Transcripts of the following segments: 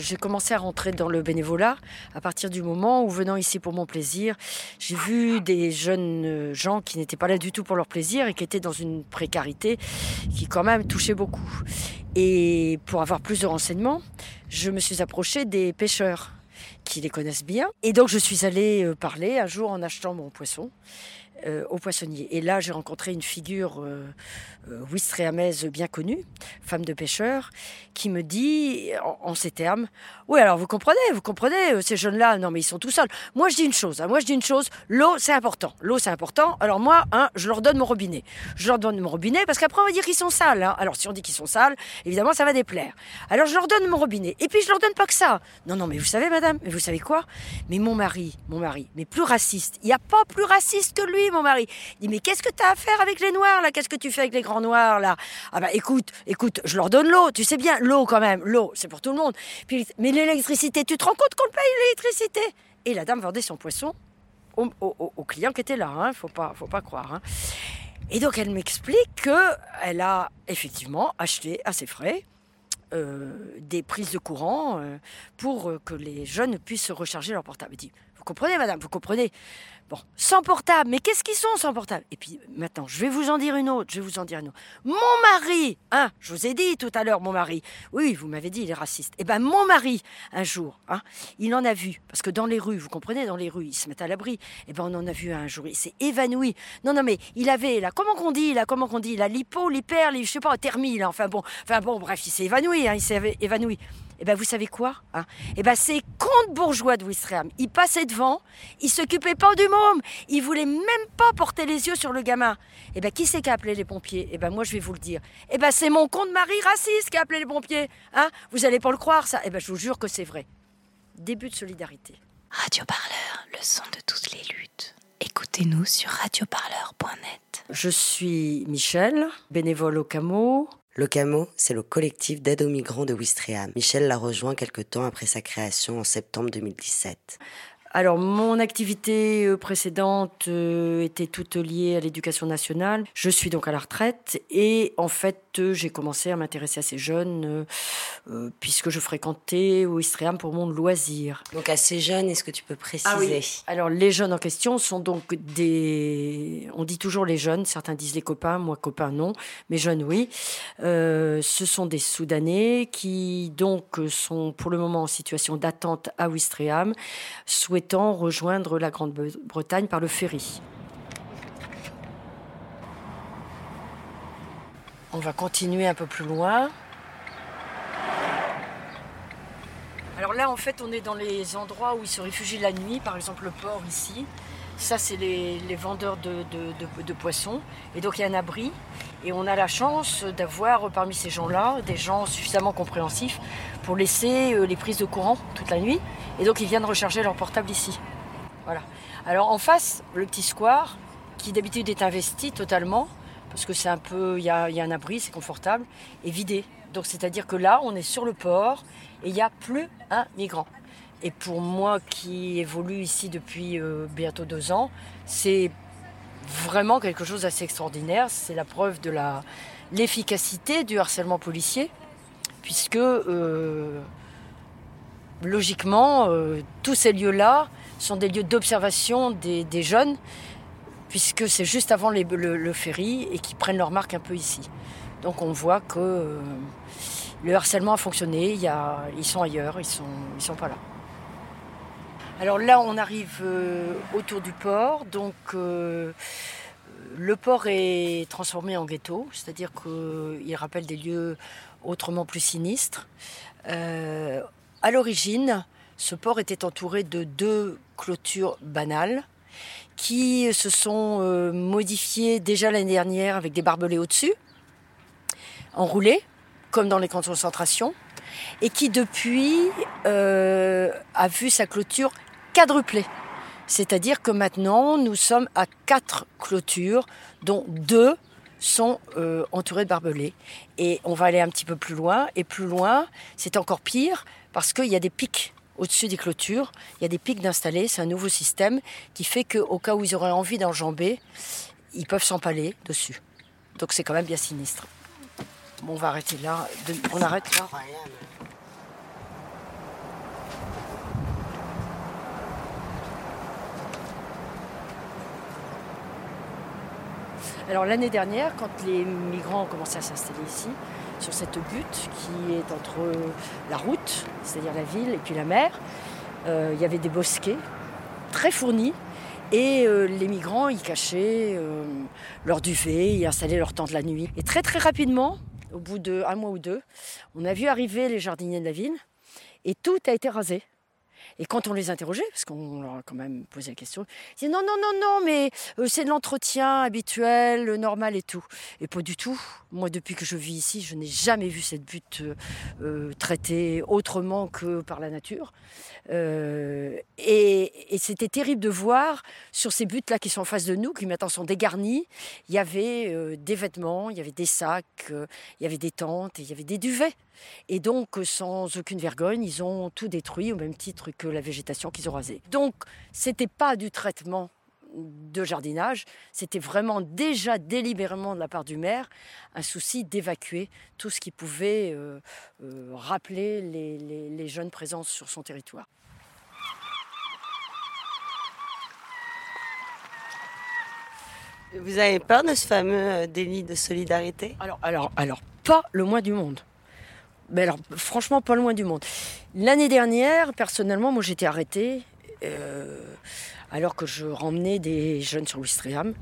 J'ai commencé à rentrer dans le bénévolat à partir du moment où, venant ici pour mon plaisir, j'ai vu des jeunes gens qui n'étaient pas là du tout pour leur plaisir et qui étaient dans une précarité qui quand même touchait beaucoup. Et pour avoir plus de renseignements, je me suis approchée des pêcheurs qui les connaissent bien. Et donc je suis allée parler un jour en achetant mon poisson au poissonnier. Et là, j'ai rencontré une figure ouistrehamaise bien connue, femme de pêcheur, qui me dit en ces termes, « Oui, alors vous comprenez, ces jeunes-là, non mais ils sont tout seuls. Moi, je dis une chose, l'eau, c'est important. Alors moi, je leur donne mon robinet. Parce qu'après, on va dire qu'ils sont sales. Alors si on dit qu'ils sont sales, évidemment, ça va déplaire. Alors je leur donne mon robinet. Et puis, je leur donne pas que ça. Non, mais vous savez, madame, mais vous savez quoi ? Mais mon mari, mais plus raciste. Il n'y a pas plus raciste que lui. Mon mari dit, mais qu'est-ce que tu as à faire avec les noirs là ? Qu'est-ce que tu fais avec les grands noirs là ? Ah bah écoute, je leur donne l'eau, tu sais bien, l'eau, c'est pour tout le monde. Puis, mais l'électricité, tu te rends compte qu'on paye l'électricité ? Et la dame vendait son poisson au client qui était là, faut pas croire. Et donc elle m'explique qu'elle a effectivement acheté à ses frais des prises de courant pour que les jeunes puissent recharger leur portable. Elle dit, vous comprenez, madame. Bon, sans portable, mais qu'est-ce qu'ils sont sans portable ? Et puis maintenant, je vais vous en dire une autre. Mon mari, je vous ai dit tout à l'heure, mon mari, oui, vous m'avez dit, il est raciste. Eh bien, mon mari, un jour, il en a vu, parce que dans les rues, vous comprenez, ils se mettent à l'abri. Eh bien, on en a vu un jour, il s'est évanoui. Non, mais il avait, la thermie, là, bref, il s'est évanoui. Eh bien, vous savez quoi ? Eh bien, ces contes bourgeois de Ouistreham, ils passaient devant, ils s'occupaient pas du môme, ils voulaient même pas porter les yeux sur le gamin. Eh bien, qui c'est qui a appelé les pompiers ? Eh bien, moi, je vais vous le dire. Eh bien, c'est mon conte mari raciste qui a appelé les pompiers. Vous allez pas le croire, ça ? Eh bien, je vous jure que c'est vrai. Début de solidarité. Radio Parleur, le son de toutes les luttes. Écoutez-nous sur radioparleur.net. Je suis Michèle, bénévole au CAMO. Le CAMO, c'est le collectif d'aide aux migrants de Ouistreham. Michèle l'a rejoint quelque temps après sa création en septembre 2017. Alors, mon activité précédente était toute liée à l'éducation nationale. Je suis donc à la retraite et en fait, j'ai commencé à m'intéresser à ces jeunes puisque je fréquentais Ouistreham pour mon loisir. Donc, à ces jeunes, est-ce que tu peux préciser ? Ah oui. Alors, les jeunes en question sont donc des... On dit toujours les jeunes, certains disent les copains, moi copains non, mais jeunes oui. Ce sont des Soudanais qui donc sont pour le moment en situation d'attente à Ouistreham, souhaitant rejoindre la Grande-Bretagne par le ferry. On va continuer un peu plus loin. Alors là, en fait, on est dans les endroits où ils se réfugient la nuit, par exemple le port ici. Ça, c'est les vendeurs de poissons. Et donc, il y a un abri. Et on a la chance d'avoir, parmi ces gens-là, des gens suffisamment compréhensifs pour laisser les prises de courant toute la nuit. Et donc, ils viennent recharger leur portable ici. Voilà. Alors, en face, le petit square, qui d'habitude est investi totalement, parce que c'est un peu... Il y a un abri, c'est confortable, est vidé. Donc, c'est-à-dire que là, on est sur le port et il n'y a plus un migrant. Et pour moi, qui évolue ici depuis bientôt 2 ans, c'est vraiment quelque chose d'assez extraordinaire. C'est la preuve de l'efficacité du harcèlement policier, puisque logiquement, tous ces lieux-là sont des lieux d'observation des jeunes, puisque c'est juste avant le ferry et qu'ils prennent leur marque un peu ici. Donc on voit que le harcèlement a fonctionné, ils sont ailleurs, ils sont pas là. Alors là, on arrive autour du port, donc le port est transformé en ghetto, c'est-à-dire qu'il rappelle des lieux autrement plus sinistres. À l'origine, ce port était entouré de 2 clôtures banales qui se sont modifiées déjà l'année dernière avec des barbelés au-dessus, enroulés, comme dans les camps de concentration, et qui depuis a vu sa clôture quadruplée. C'est-à-dire que maintenant, nous sommes à 4 clôtures, dont 2 sont entourées de barbelés. Et on va aller un petit peu plus loin. Et plus loin, c'est encore pire, parce qu'il y a des pics au-dessus des clôtures. Il y a des pics d'installés. C'est un nouveau système qui fait qu'au cas où ils auraient envie d'enjamber, ils peuvent s'empaler dessus. Donc c'est quand même bien sinistre. Bon, on va arrêter là. On arrête là. Alors l'année dernière, quand les migrants ont commencé à s'installer ici, sur cette butte qui est entre la route, c'est-à-dire la ville, et puis la mer, il y avait des bosquets très fournis. Et les migrants, ils cachaient leur duvet, ils installaient leur tente la nuit. Et très très rapidement, au bout d'un mois ou deux, on a vu arriver les jardiniers de la ville et tout a été rasé. Et quand on les interrogeait, parce qu'on leur a quand même posé la question, ils disaient non, mais c'est de l'entretien habituel, normal et tout. Et pas du tout. Moi, depuis que je vis ici, je n'ai jamais vu cette butte traitée autrement que par la nature. Et c'était terrible de voir sur ces buttes-là qui sont en face de nous, qui maintenant sont dégarnies, il y avait des vêtements, il y avait des sacs, il y avait des tentes, et il y avait des duvets. Et donc, sans aucune vergogne, ils ont tout détruit au même titre que la végétation qu'ils ont rasée. Donc, c'était pas du traitement de jardinage, c'était vraiment déjà délibérément de la part du maire un souci d'évacuer tout ce qui pouvait rappeler les jeunes présences sur son territoire. Vous avez peur de ce fameux délit de solidarité ? Alors, pas le moins du monde. Mais alors, franchement, pas loin du monde. L'année dernière, personnellement, moi, j'étais arrêtée alors que je ramenais des jeunes sur Ouistreham.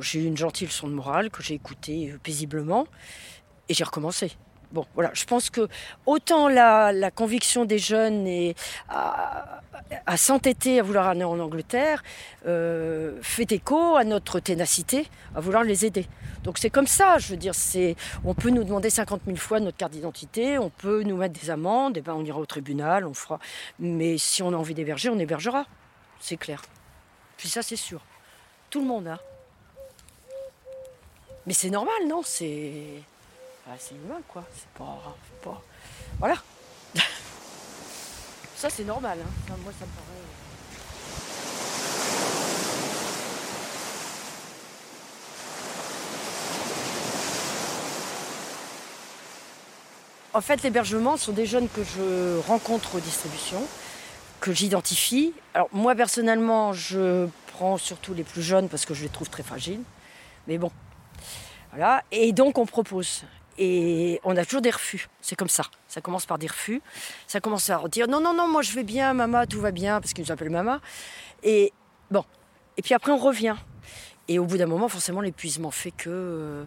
J'ai eu une gentille leçon de morale que j'ai écoutée paisiblement et j'ai recommencé. Bon, voilà, je pense que autant la conviction des jeunes est à s'entêter, à vouloir aller en Angleterre, fait écho à notre ténacité, à vouloir les aider. Donc c'est comme ça, je veux dire, on peut nous demander 50 000 fois notre carte d'identité, on peut nous mettre des amendes, et ben on ira au tribunal, on fera. Mais si on a envie d'héberger, on hébergera, c'est clair. Puis ça, c'est sûr. Tout le monde a. Mais c'est normal, non ? C'est humain, quoi. C'est pas... Voilà. Ça, c'est normal. Hein. Enfin, moi, ça me paraît... En fait, l'hébergement sont des jeunes que je rencontre aux distributions, que j'identifie. Alors, moi, personnellement, je prends surtout les plus jeunes parce que je les trouve très fragiles. Mais bon. Voilà. Et donc, on propose... Et on a toujours des refus, c'est comme ça. Ça commence par des refus, ça commence à dire non, moi je vais bien, maman, tout va bien, parce qu'ils nous appellent maman. Et bon, et puis après on revient. Et au bout d'un moment, forcément, l'épuisement fait que...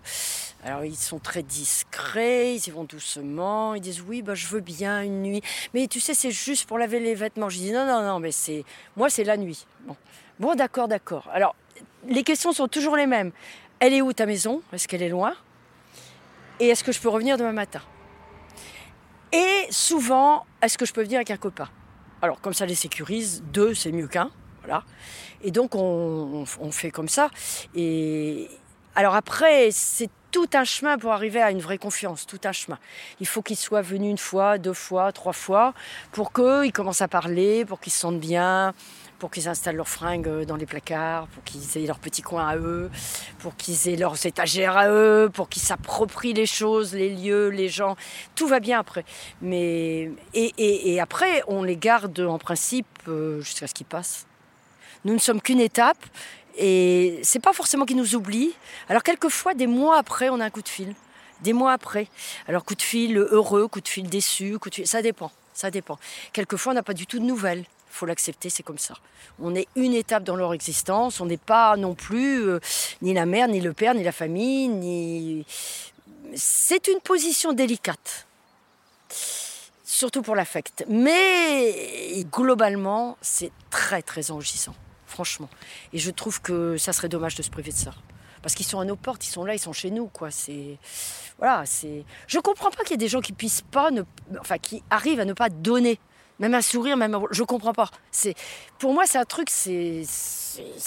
Alors ils sont très discrets, ils y vont doucement, ils disent oui, je veux bien une nuit. Mais tu sais, c'est juste pour laver les vêtements. Je dis non, mais c'est la nuit. Bon, d'accord. Alors, les questions sont toujours les mêmes. Elle est où ta maison ? Est-ce qu'elle est loin ? Et est-ce que je peux revenir demain matin ? Et souvent, est-ce que je peux venir avec un copain ? Alors, comme ça, les sécurise. 2, c'est mieux qu'un. Voilà. Et donc, on fait comme ça. Et alors après, c'est tout un chemin pour arriver à une vraie confiance. Tout un chemin. Il faut qu'ils soient venus une fois, 2 fois, 3 fois pour qu'ils commencent à parler, pour qu'ils se sentent bien, pour qu'ils installent leurs fringues dans les placards, pour qu'ils aient leur petit coin à eux, pour qu'ils aient leurs étagères à eux, pour qu'ils s'approprient les choses, les lieux, les gens. Tout va bien après. Et après, on les garde en principe jusqu'à ce qu'ils passent. Nous ne sommes qu'une étape et c'est pas forcément qu'ils nous oublient. Alors quelquefois, des mois après, on a un coup de fil. Des mois après. Alors coup de fil heureux, coup de fil déçu, coup de fil... Ça dépend. Quelquefois, on n'a pas du tout de nouvelles. Il faut l'accepter, c'est comme ça. On est une étape dans leur existence. On n'est pas non plus ni la mère, ni le père, ni la famille, ni... C'est une position délicate, surtout pour l'affect. Mais globalement, c'est très, très enrichissant, franchement. Et je trouve que ça serait dommage de se priver de ça. Parce qu'ils sont à nos portes, ils sont là, ils sont chez nous, quoi. Je comprends pas qu'il y ait des gens qui puissent pas... qui arrivent à ne pas donner. Même un sourire, je comprends pas. Pour moi, c'est un truc, c'est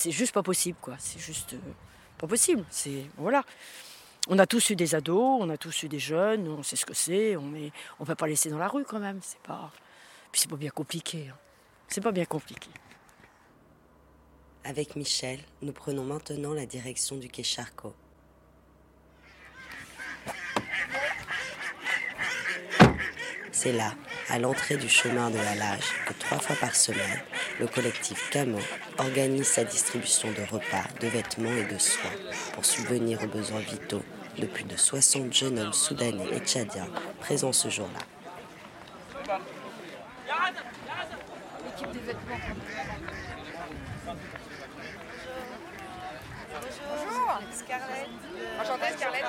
juste pas possible, quoi. C'est juste pas possible. Voilà. On a tous eu des ados, on a tous eu des jeunes, on sait ce que c'est, on peut pas laisser dans la rue, quand même. Puis c'est pas bien compliqué. Hein. C'est pas bien compliqué. Avec Michèle, nous prenons maintenant la direction du Quai Charcot. C'est là, à l'entrée du chemin de la Lage, que 3 fois par semaine, le collectif CAMO organise sa distribution de repas, de vêtements et de soins pour subvenir aux besoins vitaux de plus de 60 jeunes hommes soudanais et tchadiens présents ce jour-là. L'équipe des vêtements. Bonjour, Scarlett. Enchantée, Scarlett.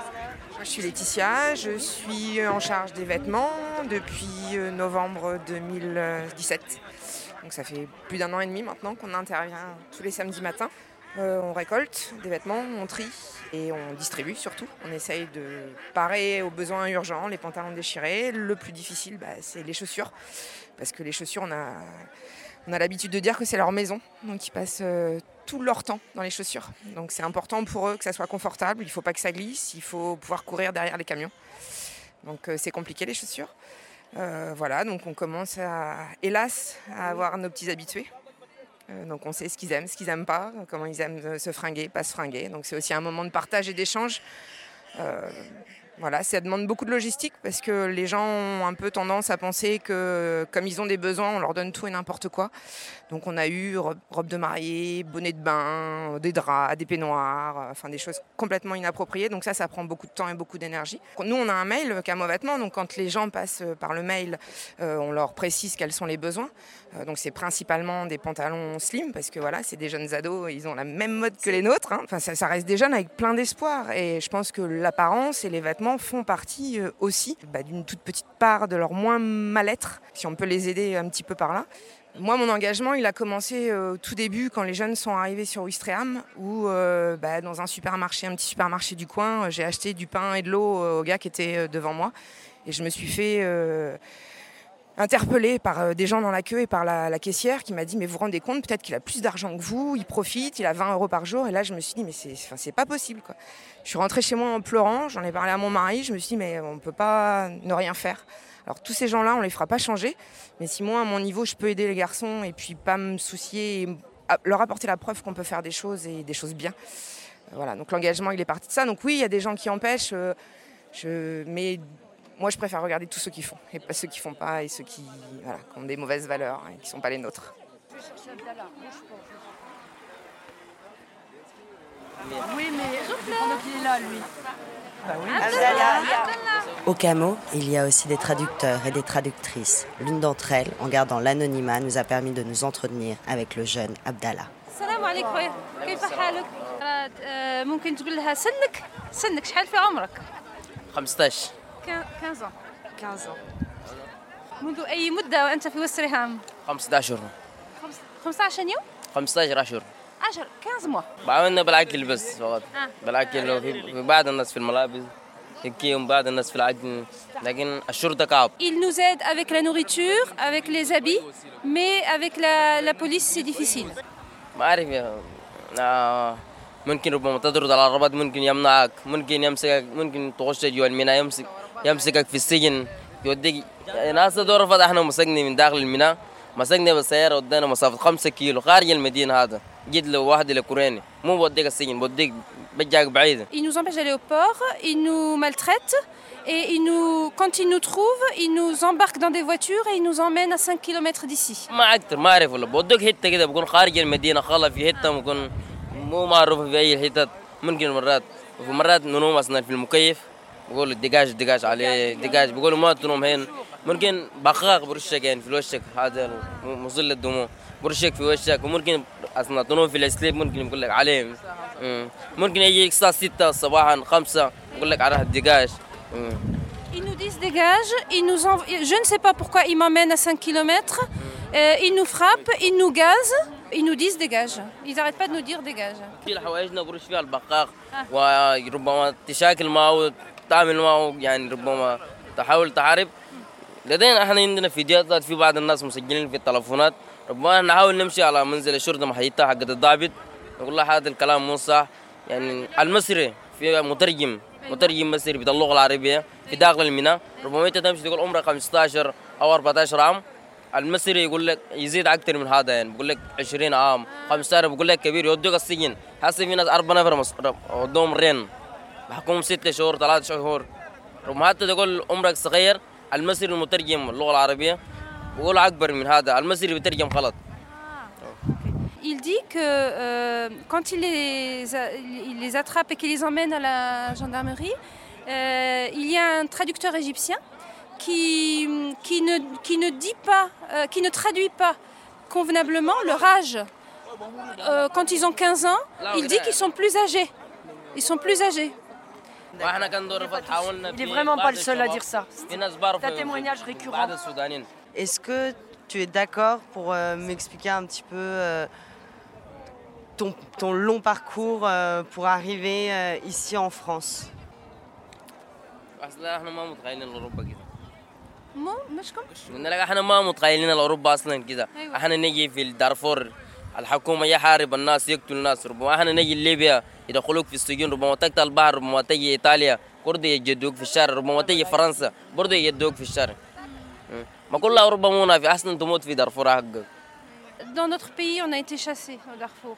Je suis Laëtitia, je suis en charge des vêtements depuis novembre 2017. Donc ça fait plus d'1 an et demi maintenant qu'on intervient tous les samedis matins. On récolte des vêtements, on trie et on distribue surtout. On essaye de parer aux besoins urgents, les pantalons déchirés. Le plus difficile, c'est les chaussures. Parce que les chaussures, on a l'habitude de dire que c'est leur maison. Donc ils passent tout leur temps dans les chaussures. Donc c'est important pour eux que ça soit confortable. Il ne faut pas que ça glisse, il faut pouvoir courir derrière les camions. Donc c'est compliqué les chaussures. Donc on commence à avoir nos petits habitués. Donc on sait ce qu'ils aiment, ce qu'ils n'aiment pas, comment ils aiment se fringuer, pas se fringuer. Donc c'est aussi un moment de partage et d'échange. Ça demande beaucoup de logistique parce que les gens ont un peu tendance à penser que comme ils ont des besoins, on leur donne tout et n'importe quoi. Donc on a eu robe de mariée, bonnet de bain, des draps, des peignoirs, des choses complètement inappropriées. Donc ça prend beaucoup de temps et beaucoup d'énergie. Nous, on a un mail, CAMO Vêtements. Donc quand les gens passent par le mail, on leur précise quels sont les besoins. Donc c'est principalement des pantalons slim parce que c'est des jeunes ados, ils ont la même mode que les nôtres. Ça reste des jeunes avec plein d'espoir. Et je pense que l'apparence et les vêtements font partie aussi d'une toute petite part de leur moins mal-être, si on peut les aider un petit peu par là. Moi, mon engagement, il a commencé au tout début, quand les jeunes sont arrivés sur Ouistreham, où dans un petit supermarché du coin, j'ai acheté du pain et de l'eau aux gars qui étaient devant moi. Et je me suis fait interpellée par des gens dans la queue et par la caissière qui m'a dit « Mais vous vous rendez compte, peut-être qu'il a plus d'argent que vous, il profite, il a 20 euros par jour. » Et là, je me suis dit « Mais c'est pas possible, quoi. » Je suis rentrée chez moi en pleurant, j'en ai parlé à mon mari, je me suis dit « Mais on peut pas ne rien faire. » Alors tous ces gens-là, on les fera pas changer, mais si moi, à mon niveau, je peux aider les garçons et puis pas me soucier, et leur apporter la preuve qu'on peut faire des choses et des choses bien. Voilà, donc l'engagement, il est parti de ça. Donc oui, il y a des gens qui empêchent, mais... Moi, je préfère regarder tous ceux qui font, et pas ceux qui font pas, et ceux qui ont des mauvaises valeurs, et qui sont pas les nôtres. Je vais chercher un dollar, moi je pense. Oui, mais pendant qu'il est là, lui. Oui. Au CAMO, il y a aussi des traducteurs et des traductrices. L'une d'entre elles, en gardant l'anonymat, nous a permis de nous entretenir avec le jeune Abdallah. Salam alaikum, كيف حالك؟ ممكن تقول لها سنك شحال في عمرك؟ 15. 15 ans. منذ أي مدة وأنت في وسرهام؟ 15 أشهر. 15 mois. بعاوننا بالعقل بس فقط. بالعقل وفي بعض الناس في الملابس. Ils nous aident avec la nourriture, avec les habits, mais avec la police c'est difficile. ما أعرف يا. ممكن ربما تضرب على الرباط ممكن يمنعك ممكن يمسكك ممكن تخش جوا الميناء يمسكك في السجن يوديك انا هسه دور رفض احنا مسكني من داخل الميناء مسكني بالسياره ودانا مسافه 5 كيلو خارج المدينه هذا جيت لو واحد لكوراني مو بوديك السجن بوديك بجاك بعيد ils nous empêchent d'aller au port ils nous maltraitent et quand ils nous trouvent ils nous embarquent dans des voitures et ils nous emmènent à 5 km d'ici ما اكثر ما اعرف والله بوديك حته كده بكون خارج المدينه خلا في حته ممكن مو معروف في أي حتة ممكن مرات ننوم أصلا في المكيف بقولوا الدجاج عليه دجاج بقولوا ما تنوم هين ممكن بخاخ برشك يعني في وشك هذا مظل الدموع برشك في وشك وممكن أصلا تنوم في السليب ممكن يقول لك عليه ممكن يجيك الساعة 6 صباحا 5 يقول لك على الدجاج Ils nous disent dégage, je ne sais pas pourquoi ils m'emmènent à 5 km, ils nous frappent, ils nous gazent, ils nous disent dégage. Ils n'arrêtent pas de nous dire dégage. مترجم مصري باللغه العربيه في داخل الميناء ربما انت تمشي تقول عمرك 15 او 14 عام المصري يقول لك يزيد اكثر من هذا يعني بقول لك 20 عام 15 بقول لك كبير يودوك السجن هسه في ناس 4 نفر ودوم رين بحكم 6 شهور 3 شهور ربما حتى تقول عمرك صغير المصري المترجم باللغة العربية بقول أكبر من هذا المصري بيترجم غلط. Il dit que quand il les attrape et qu'il les emmène à la gendarmerie, il y a un traducteur égyptien qui ne dit pas, qui ne traduit pas convenablement leur âge. Quand ils ont 15 ans, il dit qu'ils sont plus âgés. Ils sont plus âgés. Il n'est vraiment pas le seul à dire ça. C'est un témoignage récurrent. Est-ce que tu es d'accord pour m'expliquer un petit peu ton long parcours pour arriver ici en France ? الحكومة يحارب الناس يقتل الناس ربما احنا نجي ليبيا يدخلوك في السجون ربما تقتل البحر ربما تجي إيطاليا برضه يجدوك في الشارع ربما تجي فرنسا برضه يجدوك في الشارع ما كل أوروبا منافي أحسن تموت في دارفور حقك. Dans notre pays on a été chassé au Darfour.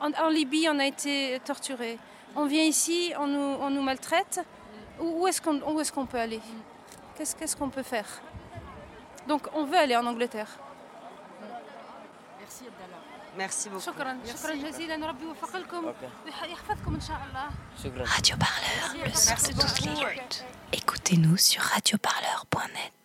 En Libye on a été torturé. On vient ici on nous maltraite. Où est-ce qu'on peut aller? Qu'est-ce qu'on peut faire? Donc on veut aller en Angleterre. Merci Abdallah. Merci beaucoup. Radio Parleur, le son de toutes les luttes. Écoutez-nous sur radioparleur.net.